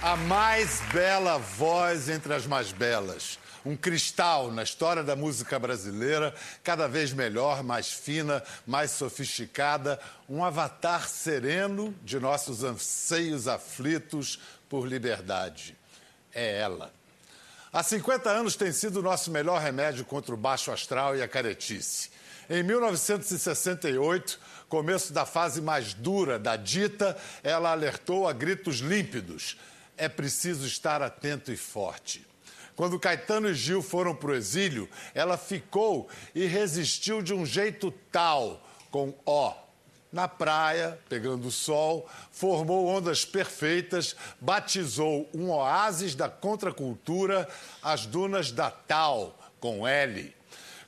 A mais bela voz entre as mais belas. Um cristal na história da música brasileira, cada vez melhor, mais fina, mais sofisticada. Um avatar sereno de nossos anseios aflitos por liberdade. É ela. Há 50 anos tem sido o nosso melhor remédio contra o baixo astral e a caretice. Em 1968, começo da fase mais dura da dita, ela alertou a gritos límpidos. É preciso estar atento e forte. Quando Caetano e Gil foram para o exílio, ela ficou e resistiu de um jeito tal, com O. Na praia, pegando o sol, formou ondas perfeitas, batizou um oásis da contracultura, as dunas da Tal, com L.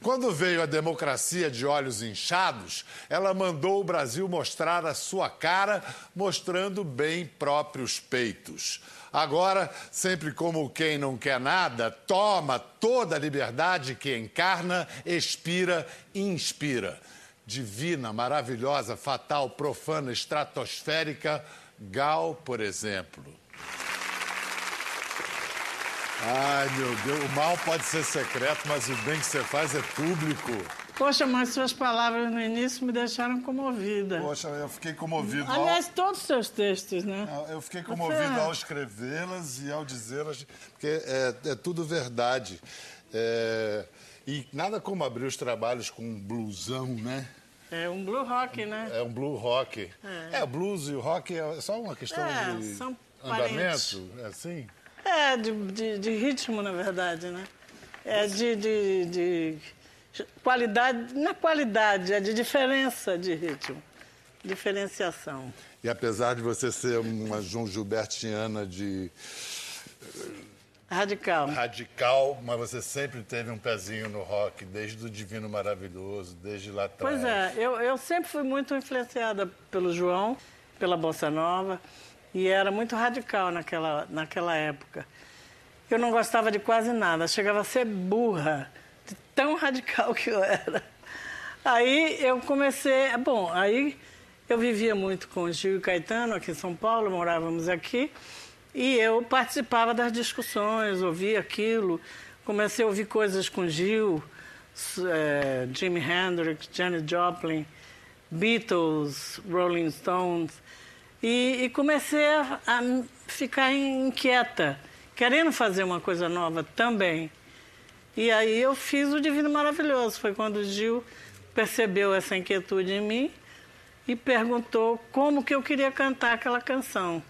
Quando veio a democracia de olhos inchados, ela mandou o Brasil mostrar a sua cara, mostrando bem próprios peitos. Agora, sempre como quem não quer nada, toma toda a liberdade que encarna, expira e inspira. Divina, maravilhosa, fatal, profana, estratosférica, Gal, por exemplo. Ai, meu Deus, o mal pode ser secreto, mas o bem que você faz é público. Poxa, mas suas palavras no início me deixaram comovida. Poxa, eu fiquei comovido. Aliás, todos os seus textos, né? Eu fiquei comovido ao escrevê-las e ao dizê-las, porque é tudo verdade. E nada como abrir os trabalhos com um blusão, né? É um blue rock, né? É um blue rock. É, o blues e o rock é só uma questão de andamento, é assim? É, de ritmo, na verdade, né? É de qualidade, não é qualidade, é de diferença de ritmo, diferenciação. E apesar de você ser uma João Gilbertiana de... Radical, mas você sempre teve um pezinho no rock, desde o Divino Maravilhoso, desde lá atrás. Pois é, eu sempre fui muito influenciada pelo João, pela Bossa Nova. E era muito radical naquela época. Eu não gostava de quase nada, chegava a ser burra, de tão radical que eu era. Aí eu comecei... Bom, aí eu vivia muito com o Gil e Caetano, aqui em São Paulo, morávamos aqui, e eu participava das discussões, ouvia aquilo, comecei a ouvir coisas com Gil, Jimi Hendrix, Janis Joplin, Beatles, Rolling Stones... E comecei a ficar inquieta, querendo fazer uma coisa nova também. E aí eu fiz o Divino Maravilhoso. Foi quando o Gil percebeu essa inquietude em mim e perguntou como que eu queria cantar aquela canção.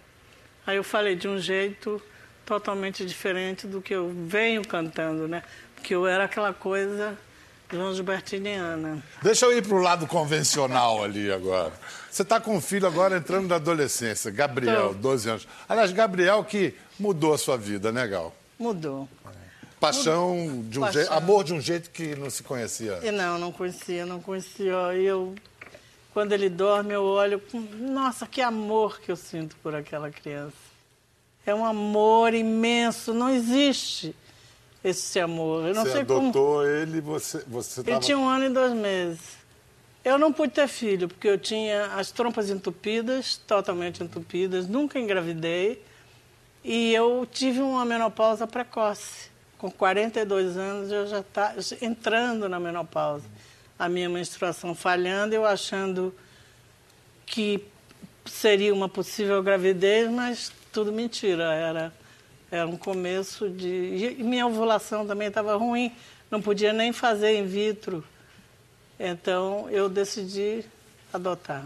Aí eu falei de um jeito totalmente diferente do que eu venho cantando, né? Porque eu era aquela coisa... João Gilbertiniana. Deixa eu ir para o lado convencional ali agora. Você está com um filho agora entrando na adolescência, Gabriel, 12 anos. Aliás, Gabriel que mudou a sua vida, né, Gal? Mudou. Paixão de um jeito, amor de um jeito que não se conhecia antes. Não conhecia. E eu, quando ele dorme, eu olho, nossa, que amor que eu sinto por aquela criança. É um amor imenso, não existe... Esse amor. Eu não sei como... Você adotou ele, você tava... Ele tinha 1 ano e 2 meses. Eu não pude ter filho, porque eu tinha as trompas entupidas, totalmente entupidas, nunca engravidei. E eu tive uma menopausa precoce. Com 42 anos, eu já estava entrando na menopausa. A minha menstruação falhando, eu achando que seria uma possível gravidez, mas tudo mentira, era um começo de... E minha ovulação também estava ruim, não podia nem fazer in vitro. Então, eu decidi adotar.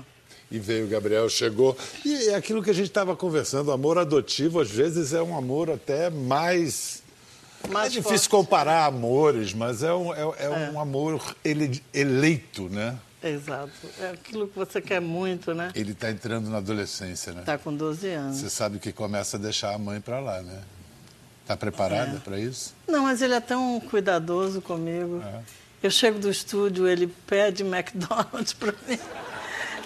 E veio o Gabriel, chegou. E é aquilo que a gente estava conversando, amor adotivo, às vezes, é um amor até mais é difícil forte. Comparar amores, mas um amor eleito, né? Exato. É aquilo que você quer muito, né? Ele está entrando na adolescência, né? Está com 12 anos. Você sabe que começa a deixar a mãe para lá, né? Está preparada para isso? Não, mas ele é tão cuidadoso comigo. É. Eu chego do estúdio, ele pede McDonald's para mim.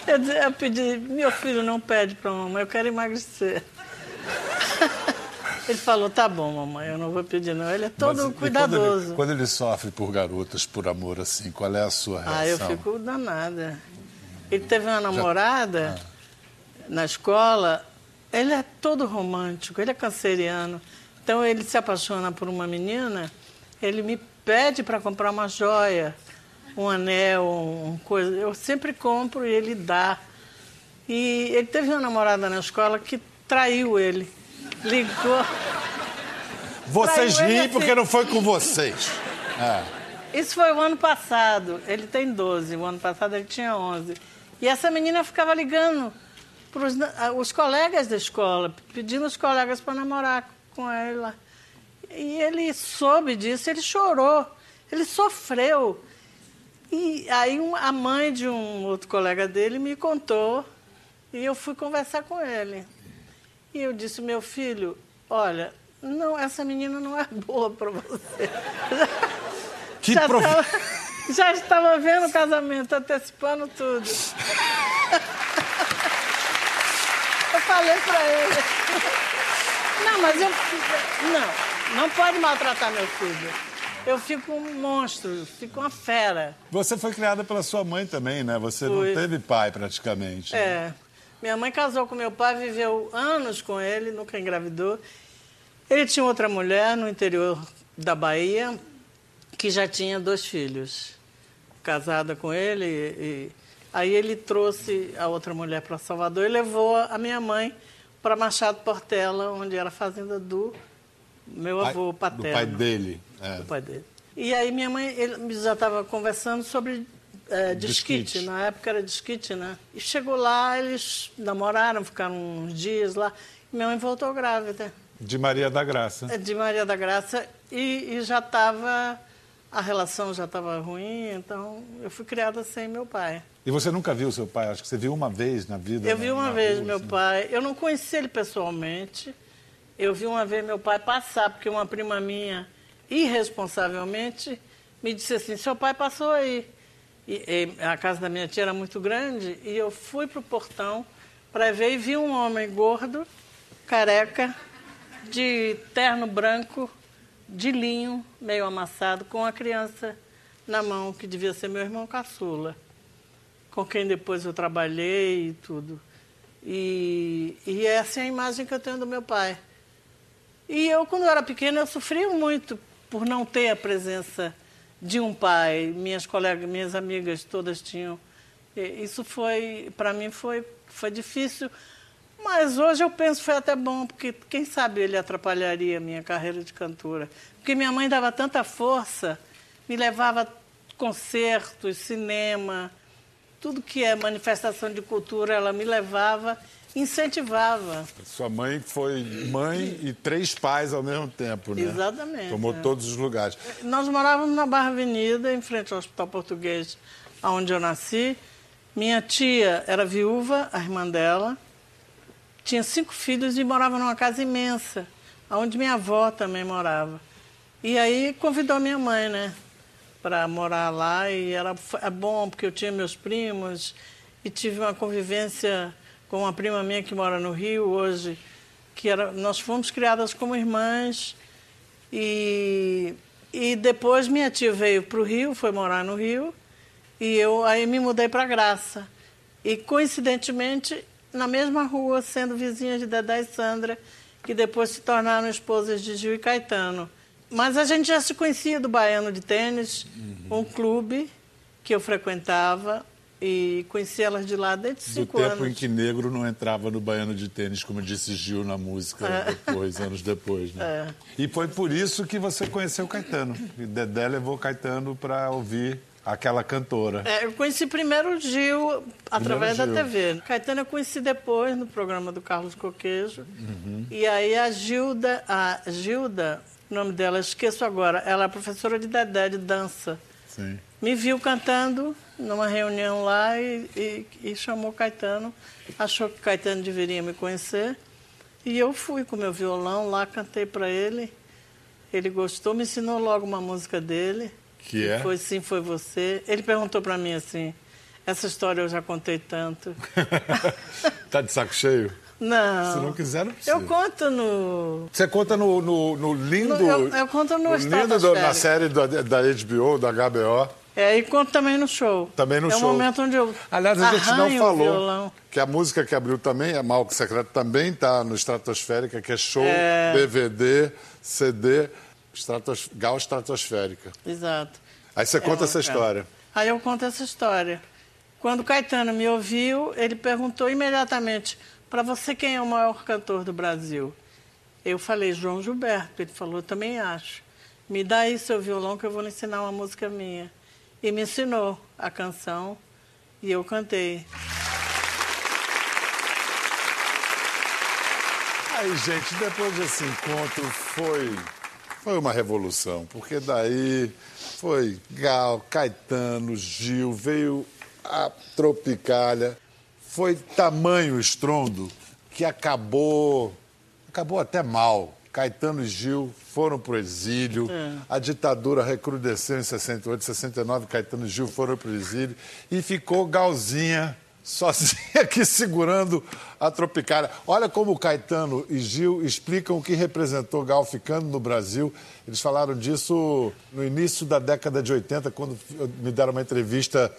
Eu pedi, meu filho não pede para mamãe, eu quero emagrecer. Ele falou, tá bom, mamãe, eu não vou pedir, não. Ele é todo cuidadoso. Quando ele sofre por garotas, por amor, assim, qual é a sua reação? Eu fico danada. Ele teve uma namorada na escola Ele é todo romântico, ele é canceriano. Então, ele se apaixona por uma menina, ele me pede para comprar uma joia, um anel, uma coisa. Eu sempre compro e ele dá. E ele teve uma namorada na escola que traiu ele. Ligou. Vocês riem assim, porque não foi com vocês. É. Isso foi o ano passado. Ele tem 12, o ano passado ele tinha 11. E essa menina ficava ligando para os colegas da escola, pedindo os colegas para namorar com ela. E ele soube disso, ele chorou, ele sofreu. E aí a mãe de um outro colega dele me contou e eu fui conversar com ele. E eu disse, meu filho, olha, não, essa menina não é boa para você. Que já estava vendo o casamento, antecipando tudo. Eu falei para ele. Não, mas eu... Não pode maltratar meu filho. Eu fico um monstro, fico uma fera. Você foi criada pela sua mãe também, né? Você não teve pai, praticamente. É. Né? Minha mãe casou com meu pai, viveu anos com ele, nunca engravidou. Ele tinha outra mulher no interior da Bahia, que já tinha 2 filhos. Casada com ele, e aí ele trouxe a outra mulher para Salvador e levou a minha mãe para Machado Portela, onde era a fazenda do meu avô paterno. Do pai dele. É. Do pai dele. E aí minha mãe, ele já estava conversando sobre disquite, na época era disquite, né? E chegou lá, eles namoraram, ficaram uns dias lá, e minha mãe voltou grávida. De Maria da Graça. De Maria da Graça, e já estava... A relação já estava ruim, então eu fui criada sem meu pai. E você nunca viu seu pai? Acho que você viu uma vez na vida. Eu vi uma vez meu pai. Eu não conheci ele pessoalmente. Eu vi uma vez meu pai passar, porque uma prima minha, irresponsavelmente, me disse assim, seu pai passou aí. E a casa da minha tia era muito grande e eu fui para o portão para ver e vi um homem gordo, careca, de terno branco, de linho, meio amassado, com a criança na mão, que devia ser meu irmão caçula, com quem depois eu trabalhei e tudo. E essa é a imagem que eu tenho do meu pai. E eu, quando eu era pequena, eu sofria muito por não ter a presença de um pai. Minhas colegas, minhas amigas, todas tinham. Isso foi, para mim, foi difícil. Mas hoje eu penso que foi até bom, porque quem sabe ele atrapalharia a minha carreira de cantora. Porque minha mãe dava tanta força, me levava concertos, cinema, tudo que é manifestação de cultura, ela me levava, incentivava. Sua mãe foi mãe e 3 pais ao mesmo tempo, né? Exatamente. Tomou todos os lugares. Nós morávamos na Barra Avenida, em frente ao Hospital Português, onde eu nasci. Minha tia era viúva, a irmã dela. Tinha 5 filhos e morava numa casa imensa, onde minha avó também morava. E aí convidou minha mãe, né, para morar lá. E era bom, porque eu tinha meus primos e tive uma convivência com uma prima minha que mora no Rio hoje, que era, nós fomos criadas como irmãs. E depois minha tia veio para o Rio, foi morar no Rio, e eu aí me mudei para Graça. E, coincidentemente, na mesma rua, sendo vizinhas de Dedé e Sandra, que depois se tornaram esposas de Gil e Caetano. Mas a gente já se conhecia do Baiano de Tênis, um clube que eu frequentava, e conheci elas de lá desde 5 anos. Do tempo em que negro não entrava no Baiano de Tênis, como disse Gil na música, depois, anos depois, né? É. E foi por isso que você conheceu Caetano. E Dedé levou Caetano para ouvir aquela cantora. É, eu conheci primeiro o Gil através da TV. Caetano eu conheci depois no programa do Carlos Coquejo. E aí a Gilda, o nome dela, esqueço agora, ela é professora de Dedé, de dança. Sim. Me viu cantando numa reunião lá e chamou Caetano. Achou que Caetano deveria me conhecer. E eu fui com meu violão lá, cantei para ele. Ele gostou, me ensinou logo uma música dele. Que é? Foi Sim, Foi Você. Ele perguntou para mim assim, essa história eu já contei tanto. Tá de saco cheio? Não. Se não quiser, não precisa. Eu conto no... Você conta no lindo... Eu conto no Estratosférica. Na série da HBO, da HBO. É, e quanto também no show. Também no show. É o momento onde eu Aliás, a gente não falou que a música que abriu também, a Mal Secreto, também está no Estratosférica, que é show, DVD, CD, Gal Estratosférica. Exato. Aí você conta essa história. Aí eu conto essa história. Quando o Caetano me ouviu, ele perguntou imediatamente, para você quem é o maior cantor do Brasil? Eu falei, João Gilberto. Ele falou, também acho. Me dá aí seu violão que eu vou lhe ensinar uma música minha. E me ensinou a canção e eu cantei. Aí, gente, depois desse encontro foi uma revolução, porque daí foi Gal, Caetano, Gil, veio a Tropicália. Foi tamanho estrondo que acabou até mal. Caetano e Gil foram para o exílio, a ditadura recrudesceu em 68, 69, Caetano e Gil foram para o exílio e ficou Galzinha sozinha aqui segurando a Tropicália. Olha como Caetano e Gil explicam o que representou Gal ficando no Brasil. Eles falaram disso no início da década de 80, quando me deram uma entrevista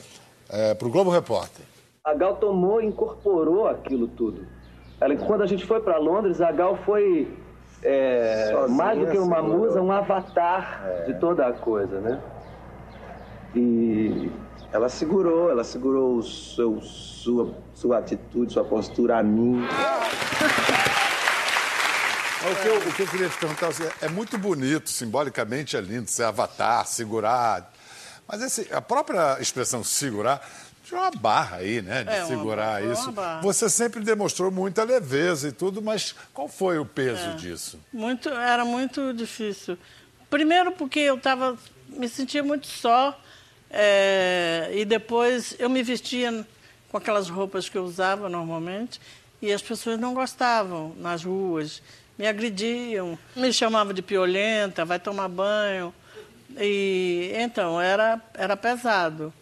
para o Globo Repórter. A Gal tomou e incorporou aquilo tudo. Quando a gente foi para Londres, a Gal foi... sozinha, mais do que uma musa, um avatar de toda a coisa, né? E ela segurou sua atitude, sua postura a mim. O que eu queria te perguntar, é muito bonito, simbolicamente é lindo, ser avatar, segurar, mas a própria expressão segurar... uma barra aí, né, de segurar isso. Você sempre demonstrou muita leveza e tudo, mas qual foi o peso disso? Era muito difícil. Primeiro porque eu me sentia muito só e depois eu me vestia com aquelas roupas que eu usava normalmente e as pessoas não gostavam nas ruas, me agrediam, me chamavam de piolenta, vai tomar banho. E então, era pesado.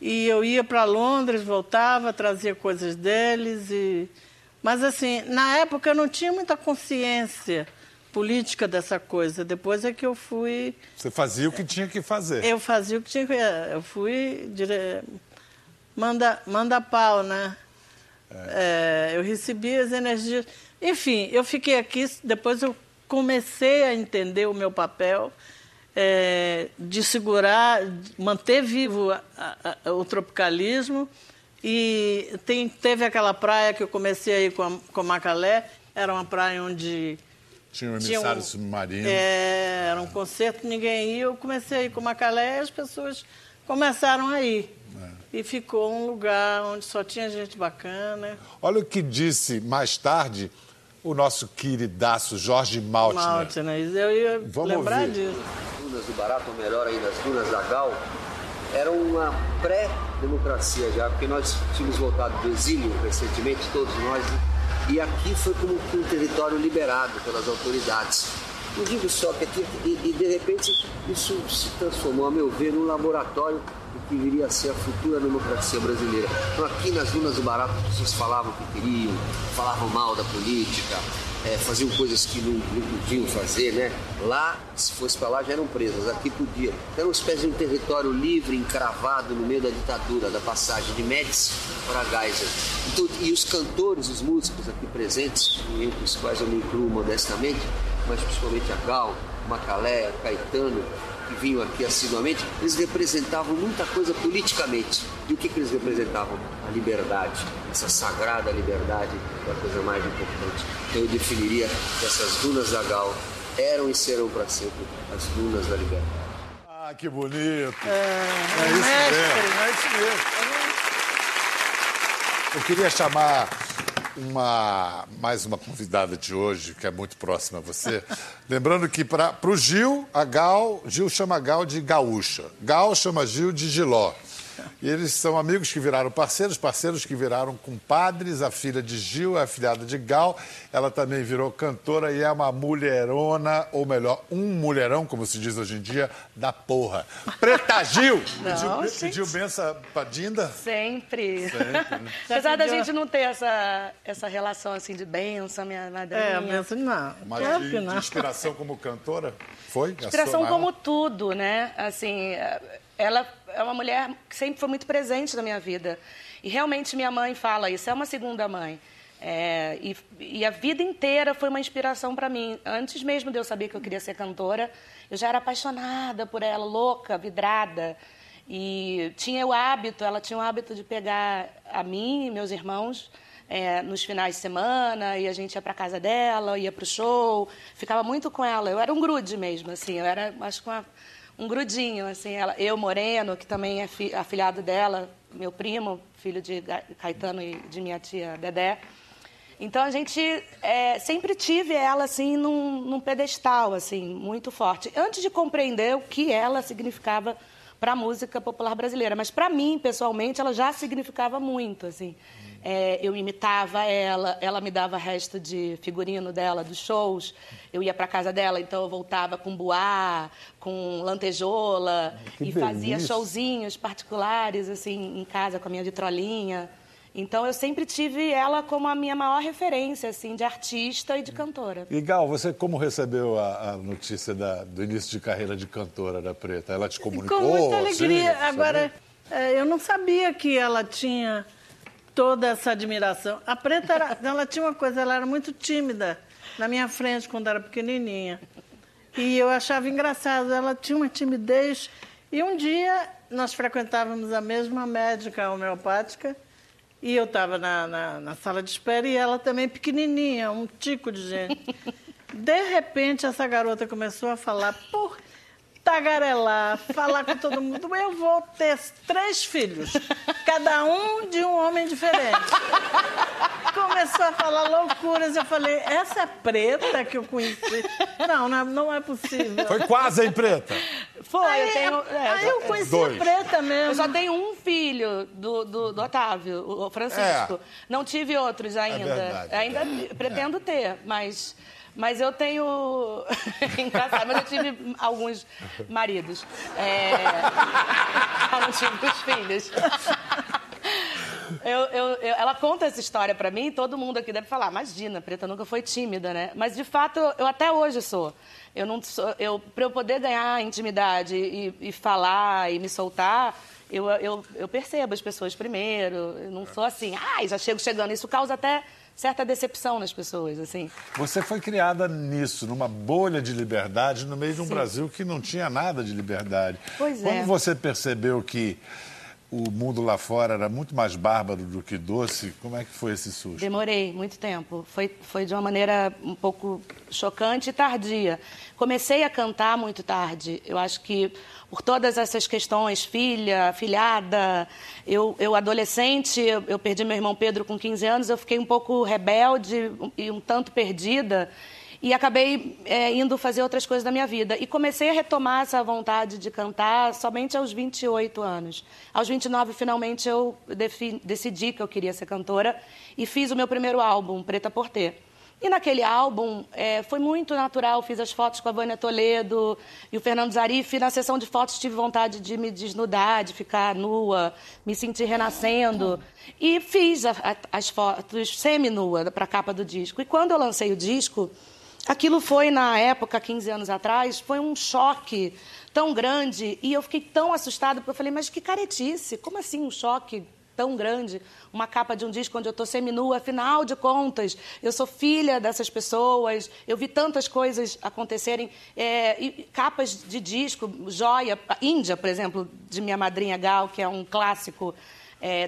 E eu ia para Londres, voltava, trazia coisas deles. Mas, assim, na época eu não tinha muita consciência política dessa coisa. Depois é que eu fui... Você fazia o que tinha que fazer. Eu fazia o que tinha que fazer. Eu fui... Manda pau, né? Eu recebia as energias... Enfim, eu fiquei aqui, depois eu comecei a entender o meu papel... de segurar, manter vivo o tropicalismo. E teve aquela praia que eu comecei aí com a Macalé, era uma praia onde... Tinha um emissário submarino. Era um concerto, ninguém ia. Eu comecei a ir com a Macalé e as pessoas começaram a ir. E ficou um lugar onde só tinha gente bacana. Olha o que disse mais tarde o nosso queridaço Jorge Mautner. Eu ia lembrar disso. Do barato, ou melhor ainda, as dunas da Gal, era uma pré-democracia já, porque nós tínhamos voltado do exílio recentemente, todos nós, e aqui foi como um território liberado pelas autoridades. Não digo só que aqui, e de repente isso se transformou, a meu ver, num laboratório do que viria a ser a futura democracia brasileira. Então aqui nas dunas do barato as pessoas falavam o que queriam, falavam mal da política, faziam coisas que não podiam fazer, né? Lá, se fosse para lá, já eram presas, aqui podia. Era uma espécie de um território livre, encravado no meio da ditadura, da passagem de Médici para Geisel. Então, e os cantores, os músicos aqui presentes, entre os quais eu me incluo modestamente, mas principalmente a Gal, Macalé, Caetano, que vinham aqui assiduamente, eles representavam muita coisa politicamente. E o que eles representavam? A liberdade, essa sagrada liberdade, que é a coisa mais importante. Então eu definiria que essas dunas da Gal eram e serão para sempre as dunas da liberdade. Ah, que bonito! É isso mesmo, é isso mesmo. Eu queria chamar mais uma convidada de hoje, que é muito próxima a você. Lembrando que para o Gil, Gil chama a Gal de gaúcha. Gal chama Gil de giló. E eles são amigos que viraram parceiros que viraram compadres. A filha de Gil é afilhada de Gal. Ela também virou cantora e é uma mulherona, ou melhor, um mulherão, como se diz hoje em dia, da porra. Preta Gil! Não, pediu benção pra Dinda? Sempre, né? Apesar da gente não ter essa relação assim de benção, minha madrinha. Benção não. Mas de inspiração como cantora? Foi? Inspiração como tudo, né? Assim... ela é uma mulher que sempre foi muito presente na minha vida. E realmente minha mãe fala isso, é uma segunda mãe. E a vida inteira foi uma inspiração para mim. Antes mesmo de eu saber que eu queria ser cantora, eu já era apaixonada por ela, louca, vidrada. E tinha o hábito, ela tinha o hábito de pegar a mim e meus irmãos nos finais de semana, e a gente ia para casa dela, ia para o show, ficava muito com ela. Eu era um grude mesmo, assim, eu era, acho que um grudinho, assim, ela, eu, Moreno, que também é afilhado dela, meu primo, filho de Caetano e de minha tia Dedé. Então, a gente sempre tive ela, assim, num pedestal, assim, muito forte. Antes de compreender o que ela significava para a música popular brasileira. Mas, para mim, pessoalmente, ela já significava muito, assim. Eu imitava ela, ela me dava resto de figurino dela, dos shows. Eu ia para casa dela, então eu voltava com boá, com lantejola. E fazia showzinhos particulares, assim, em casa, com a minha vitrolinha. Então, eu sempre tive ela como a minha maior referência, assim, de artista e de cantora. E, Gal, você como recebeu a notícia do início de carreira de cantora da Preta? Ela te comunicou? Com muita alegria. Sim, agora, eu não sabia que ela tinha toda essa admiração. A Preta, ela tinha uma coisa, ela era muito tímida na minha frente quando era pequenininha. E eu achava engraçado, ela tinha uma timidez. E um dia, nós frequentávamos a mesma médica homeopática, e eu estava na sala de espera e ela também pequenininha, um tico de gente. De repente, essa garota começou a falar, tagarelar, falar com todo mundo. Eu vou ter 3 filhos, cada um de um homem diferente. Começou a falar loucuras. Eu falei, essa é Preta que eu conheci? Não, não é possível. Foi quase, hein, Preta? Foi, aí, eu conheci 2. A Preta mesmo. Eu só tenho um filho do Otávio, o Francisco. Não tive outros ainda. Ainda pretendo ter, mas eu tenho... Engraçado, mas eu tive alguns maridos. Eu não tive os filhos. Ela conta essa história pra mim, todo mundo aqui deve falar, imagina, a Preta nunca foi tímida, né? Mas, de fato, eu até hoje sou. Eu não sou, pra eu poder ganhar intimidade e falar e me soltar, eu percebo as pessoas primeiro. Eu não sou assim, já chego chegando. Isso causa até certa decepção nas pessoas, assim. Você foi criada nisso, numa bolha de liberdade, no meio de um Brasil que não tinha nada de liberdade. Pois é. Quando você percebeu que o mundo lá fora era muito mais bárbaro do que doce, como é que foi esse susto? Demorei muito tempo. Foi de uma maneira um pouco chocante e tardia. Comecei a cantar muito tarde. Eu acho que por todas essas questões, filha, afilhada, eu adolescente, eu perdi meu irmão Pedro com 15 anos, eu fiquei um pouco rebelde e um tanto perdida. E acabei indo fazer outras coisas da minha vida. E comecei a retomar essa vontade de cantar somente aos 28 anos. Aos 29, finalmente, eu decidi que eu queria ser cantora e fiz o meu primeiro álbum, Preta Portê. E naquele álbum, foi muito natural, fiz as fotos com a Vânia Toledo e o Fernando Zarif. Na sessão de fotos, tive vontade de me desnudar, de ficar nua, me sentir renascendo. E fiz as fotos semi-nua para a capa do disco. E quando eu lancei o disco... Aquilo foi, na época, 15 anos atrás, foi um choque tão grande e eu fiquei tão assustada, porque eu falei, mas que caretice, como assim um choque tão grande? Uma capa de um disco onde eu estou seminua, afinal de contas, eu sou filha dessas pessoas, eu vi tantas coisas acontecerem, capas de disco, joia, Índia, por exemplo, de minha madrinha Gal, que é um clássico.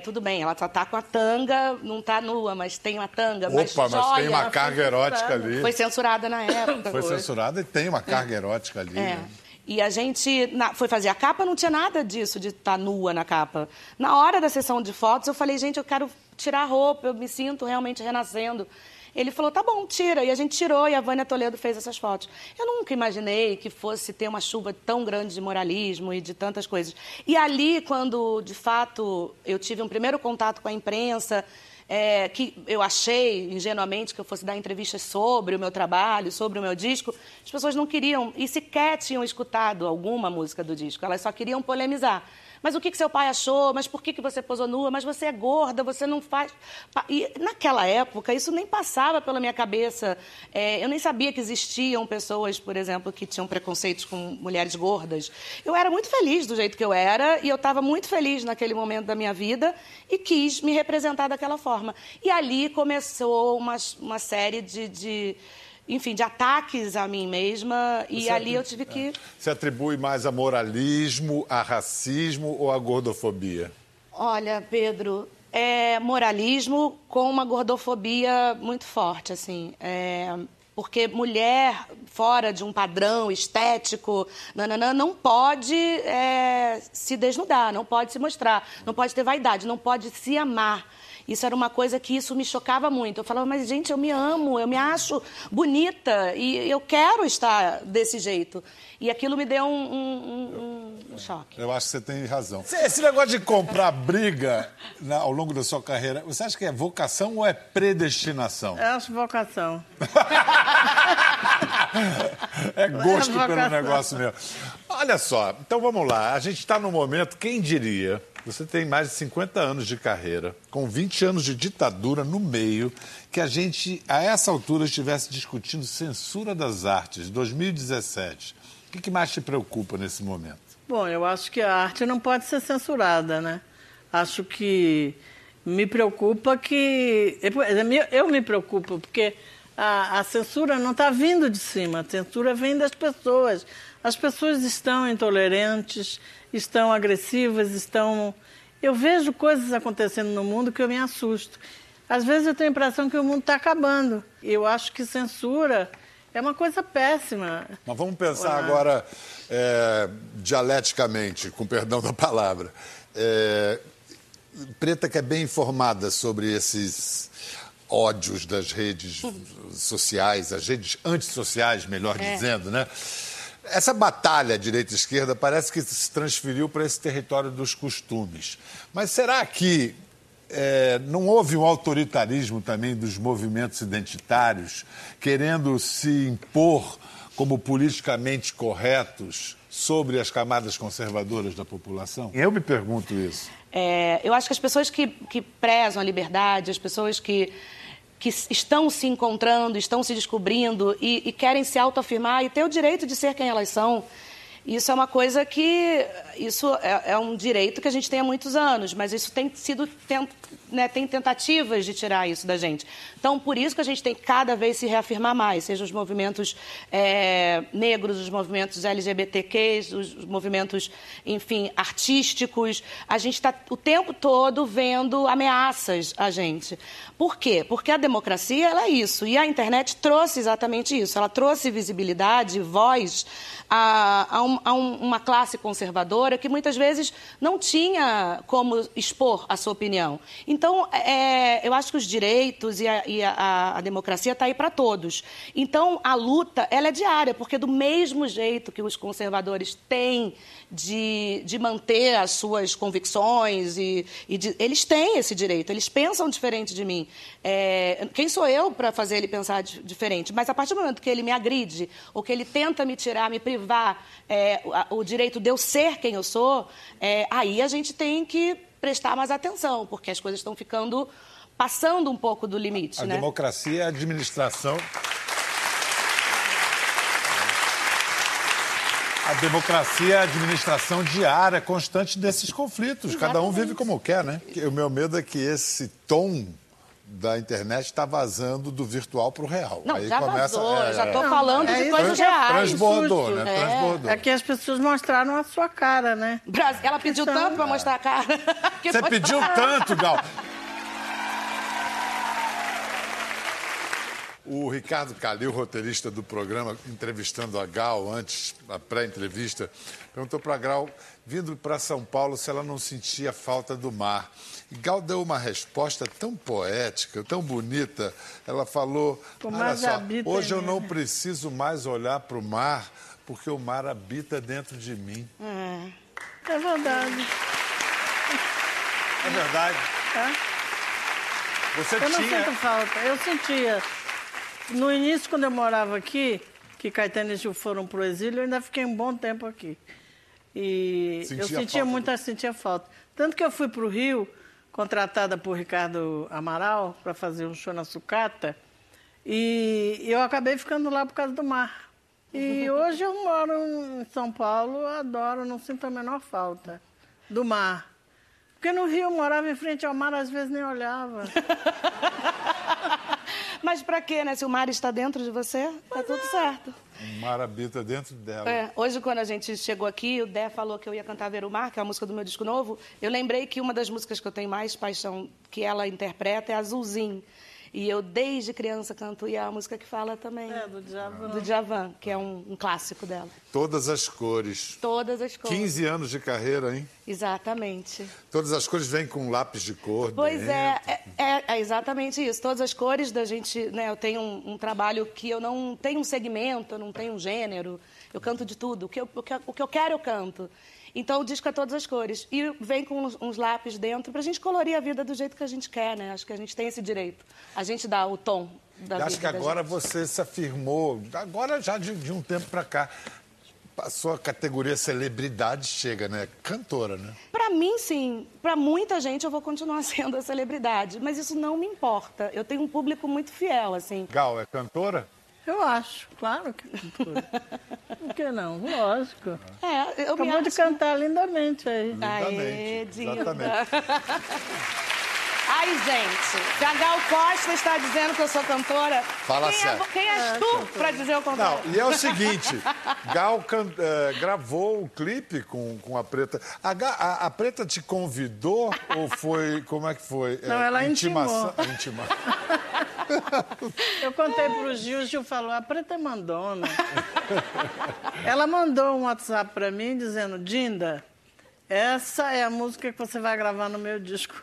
Tudo bem, ela só tá com a tanga, não tá nua, mas tem uma tanga. Opa, mas tem uma carga erótica ali. Foi censurada na época. Foi censurada e tem uma carga erótica ali. Né? E a gente foi fazer a capa, não tinha nada disso de estar nua na capa. Na hora da sessão de fotos, eu falei, gente, eu quero tirar a roupa, eu me sinto realmente renascendo. Ele falou, tá bom, tira. E a gente tirou e a Vânia Toledo fez essas fotos. Eu nunca imaginei que fosse ter uma chuva tão grande de moralismo e de tantas coisas. E ali, quando, de fato, eu tive um primeiro contato com a imprensa, que eu achei, ingenuamente, que eu fosse dar entrevistas sobre o meu trabalho, sobre o meu disco, as pessoas não queriam e sequer tinham escutado alguma música do disco. Elas só queriam polemizar. mas o que seu pai achou, mas por que você posou nua, mas você é gorda, você não faz... E naquela época, isso nem passava pela minha cabeça. Eu nem sabia que existiam pessoas, por exemplo, que tinham preconceitos com mulheres gordas. Eu era muito feliz do jeito que eu era e eu estava muito feliz naquele momento da minha vida e quis me representar daquela forma. E ali começou uma série de ataques a mim mesma, e você ali eu tive que... Você atribui mais a moralismo, a racismo ou a gordofobia? Olha, Pedro, é moralismo com uma gordofobia muito forte, assim. Porque mulher, fora de um padrão estético, não pode se desnudar, não pode se mostrar, não pode ter vaidade, não pode se amar. Isso era uma coisa que isso me chocava muito. Eu falava, mas, gente, eu me amo, eu me acho bonita e eu quero estar desse jeito. E aquilo me deu um choque. Eu acho que você tem razão. Esse negócio de comprar briga ao longo da sua carreira, você acha que é vocação ou é predestinação? Eu acho vocação. É gosto pelo negócio mesmo. Olha só, então vamos lá. A gente está num momento, quem diria... Você tem mais de 50 anos de carreira, com 20 anos de ditadura no meio, que a gente, a essa altura, estivesse discutindo censura das artes, 2017. O que mais te preocupa nesse momento? Bom, eu acho que a arte não pode ser censurada, né? Acho que me preocupa que... Eu me preocupo, porque a censura não está vindo de cima, a censura vem das pessoas. As pessoas estão intolerantes, estão agressivas, estão... Eu vejo coisas acontecendo no mundo que eu me assusto. Às vezes eu tenho a impressão que o mundo está acabando. Eu acho que censura é uma coisa péssima. Mas vamos pensar agora dialeticamente, com perdão da palavra. Preta, que é bem informada sobre esses ódios das redes sociais, as redes antissociais, melhor dizendo, né? Essa batalha direita-esquerda parece que se transferiu para esse território dos costumes. Mas será que não houve um autoritarismo também dos movimentos identitários querendo se impor como politicamente corretos sobre as camadas conservadoras da população? Eu me pergunto isso. Eu acho que as pessoas que prezam a liberdade, as pessoas que estão se encontrando, estão se descobrindo e querem se autoafirmar e ter o direito de ser quem elas são. Isso é uma coisa que... Isso é um direito que a gente tem há muitos anos, mas isso tem sido... tem tentativas de tirar isso da gente. Então, por isso que a gente tem que cada vez se reafirmar mais, seja os movimentos negros, os movimentos LGBTQs, os movimentos, enfim, artísticos. A gente está o tempo todo vendo ameaças a gente. Por quê? Porque a democracia, ela é isso. E a internet trouxe exatamente isso. Ela trouxe visibilidade, voz a uma classe conservadora que muitas vezes não tinha como expor a sua opinião. Então, eu acho que os direitos e a democracia está aí para todos. Então, a luta, ela é diária, porque do mesmo jeito que os conservadores têm de manter as suas convicções, eles têm esse direito, eles pensam diferente de mim. Quem sou eu para fazer ele pensar diferente? Mas a partir do momento que ele me agride, ou que ele tenta me tirar, me privar o direito de eu ser quem eu sou, aí a gente tem que prestar mais atenção, porque as coisas estão ficando, passando um pouco do limite, né? A democracia é a administração... A democracia é a administração diária, constante desses conflitos. Exatamente. Cada um vive como quer, né? O meu medo é que esse tom da internet está vazando do virtual para o real. Não, aí já começa, vazou, já estou falando de coisas reais. Transbordou, né? Transbordou. É que as pessoas mostraram a sua cara, né? Ela pediu tanto para mostrar a cara. Você pediu tanto, Gal. O Ricardo Calil, roteirista do programa, entrevistando a Gal antes, a pré-entrevista, perguntou para a Gal, vindo para São Paulo, se ela não sentia falta do mar. E Gal deu uma resposta tão poética, tão bonita. Ela falou, olha só, hoje eu não preciso mais olhar para o mar, porque o mar habita dentro de mim. É verdade. É verdade? É. Eu não sinto falta, eu sentia. No início, quando eu morava aqui, que Caetano e Gil foram para o exílio, eu ainda fiquei um bom tempo aqui. E eu sentia falta. Tanto que eu fui para o Rio, contratada por Ricardo Amaral, para fazer um show na sucata, e eu acabei ficando lá por causa do mar. E hoje eu moro em São Paulo, adoro, não sinto a menor falta do mar. Porque no Rio eu morava em frente ao mar, às vezes nem olhava. Mas pra quê, né? Se o mar está dentro de você, tá tudo certo. O mar habita dentro dela. É, hoje, quando a gente chegou aqui, o Dé falou que eu ia cantar Ver o Mar, que é a música do meu disco novo. Eu lembrei que uma das músicas que eu tenho mais paixão que ela interpreta é Azulzinho. E eu, desde criança, canto. E é a música que fala também. É, do Djavan. Do Djavan, que é um clássico dela. Todas as Cores. Todas as Cores. 15 anos de carreira, hein? Exatamente. Todas as Cores vêm com um lápis de cor. Pois é, é exatamente isso. Todas as Cores da gente... Né, eu tenho um trabalho que eu não tenho um segmento, eu não tenho um gênero. Eu canto de tudo. O que eu quero, eu canto. Então, o disco é Todas as Cores. E vem com uns lápis dentro pra gente colorir a vida do jeito que a gente quer, né? Acho que a gente tem esse direito. A gente dá o tom da vida. Acho que agora você se afirmou, agora já de um tempo pra cá, a sua categoria celebridade chega, né? Cantora, né? Pra mim, sim. Pra muita gente, eu vou continuar sendo a celebridade. Mas isso não me importa. Eu tenho um público muito fiel, assim. Gal, é cantora? Eu acho, claro que cantora. Por que não? Lógico. É, eu acabou de cantar lindamente aí. Lindamente, aê, exatamente. Ai, gente, se a Gal Costa está dizendo que eu sou cantora, fala sério. Quem és tu para dizer o contrário? Não, e é o seguinte, Gal gravou o clipe com a Preta. A Preta te convidou ou foi, como é que foi? Não, ela intimou. Eu contei pro Gil, o Gil falou, a Preta é mandona. Ela mandou um WhatsApp pra mim dizendo, Dinda, essa é a música que você vai gravar no meu disco.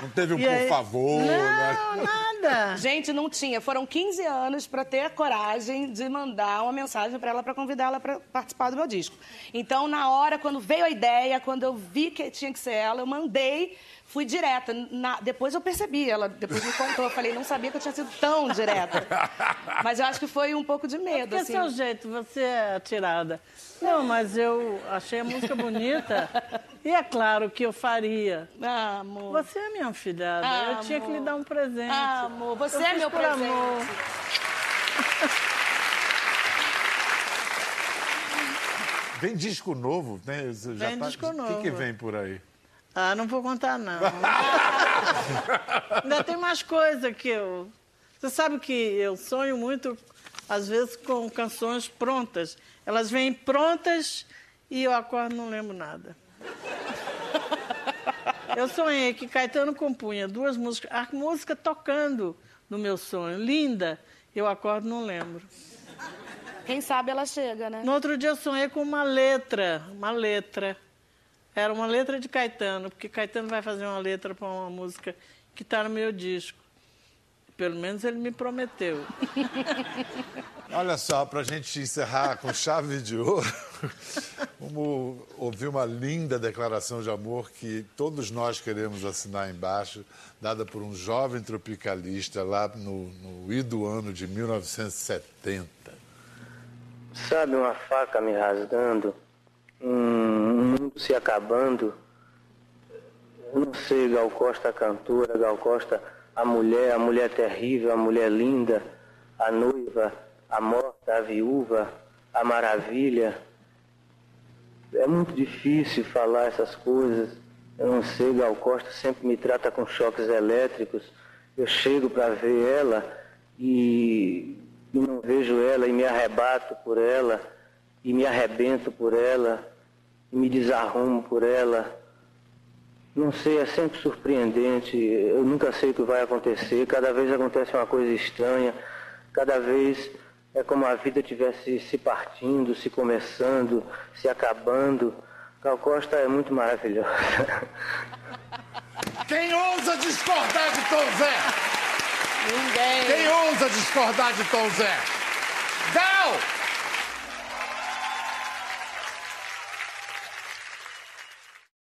Não teve um e por aí... favor... Não, né? Nada. Gente, não tinha. Foram 15 anos pra ter a coragem de mandar uma mensagem pra ela, pra convidar ela pra participar do meu disco. Então, na hora, quando veio a ideia, quando eu vi que tinha que ser ela, eu mandei... Fui direta. Depois eu percebi, ela depois me contou. Eu falei, não sabia que eu tinha sido tão direta. Mas eu acho que foi um pouco de medo, assim. Esse é o jeito, você é atirada. Não, mas eu achei a música bonita. E é claro que eu faria. Ah, amor. Você é minha filhada. Ah, eu tinha que lhe dar um presente. Ah, amor, você é meu presente. Amor. Vem disco novo? Né? Vem disco novo. O que vem por aí? Ah, não vou contar, não. Ainda tem mais coisa que eu... Você sabe que eu sonho muito, às vezes, com canções prontas. Elas vêm prontas e eu acordo e não lembro nada. Eu sonhei que Caetano compunha duas músicas, a música tocando no meu sonho, linda, eu acordo e não lembro. Quem sabe ela chega, né? No outro dia eu sonhei com uma letra. Era uma letra de Caetano, porque Caetano vai fazer uma letra para uma música que está no meu disco. Pelo menos ele me prometeu. Olha só, para a gente encerrar com chave de ouro, vamos ouvir uma linda declaração de amor que todos nós queremos assinar embaixo, dada por um jovem tropicalista lá no ido ano de 1970. Sabe uma faca me rasgando? Mundo se acabando. Não sei, Gal Costa a cantora, Gal Costa a mulher terrível, a mulher linda, a noiva, a morta, a viúva, a maravilha. É muito difícil falar essas coisas. Eu não sei, Gal Costa sempre me trata com choques elétricos. Eu chego para ver ela e não vejo ela e me arrebato por ela e me arrebento por ela. Me desarrumo por ela. Não sei, é sempre surpreendente. Eu nunca sei o que vai acontecer. Cada vez acontece uma coisa estranha. Cada vez é como a vida estivesse se partindo, se começando, se acabando. Gal Costa é muito maravilhosa. Quem ousa discordar de Tom Zé? Ninguém. Quem ousa discordar de Tom Zé? Gal!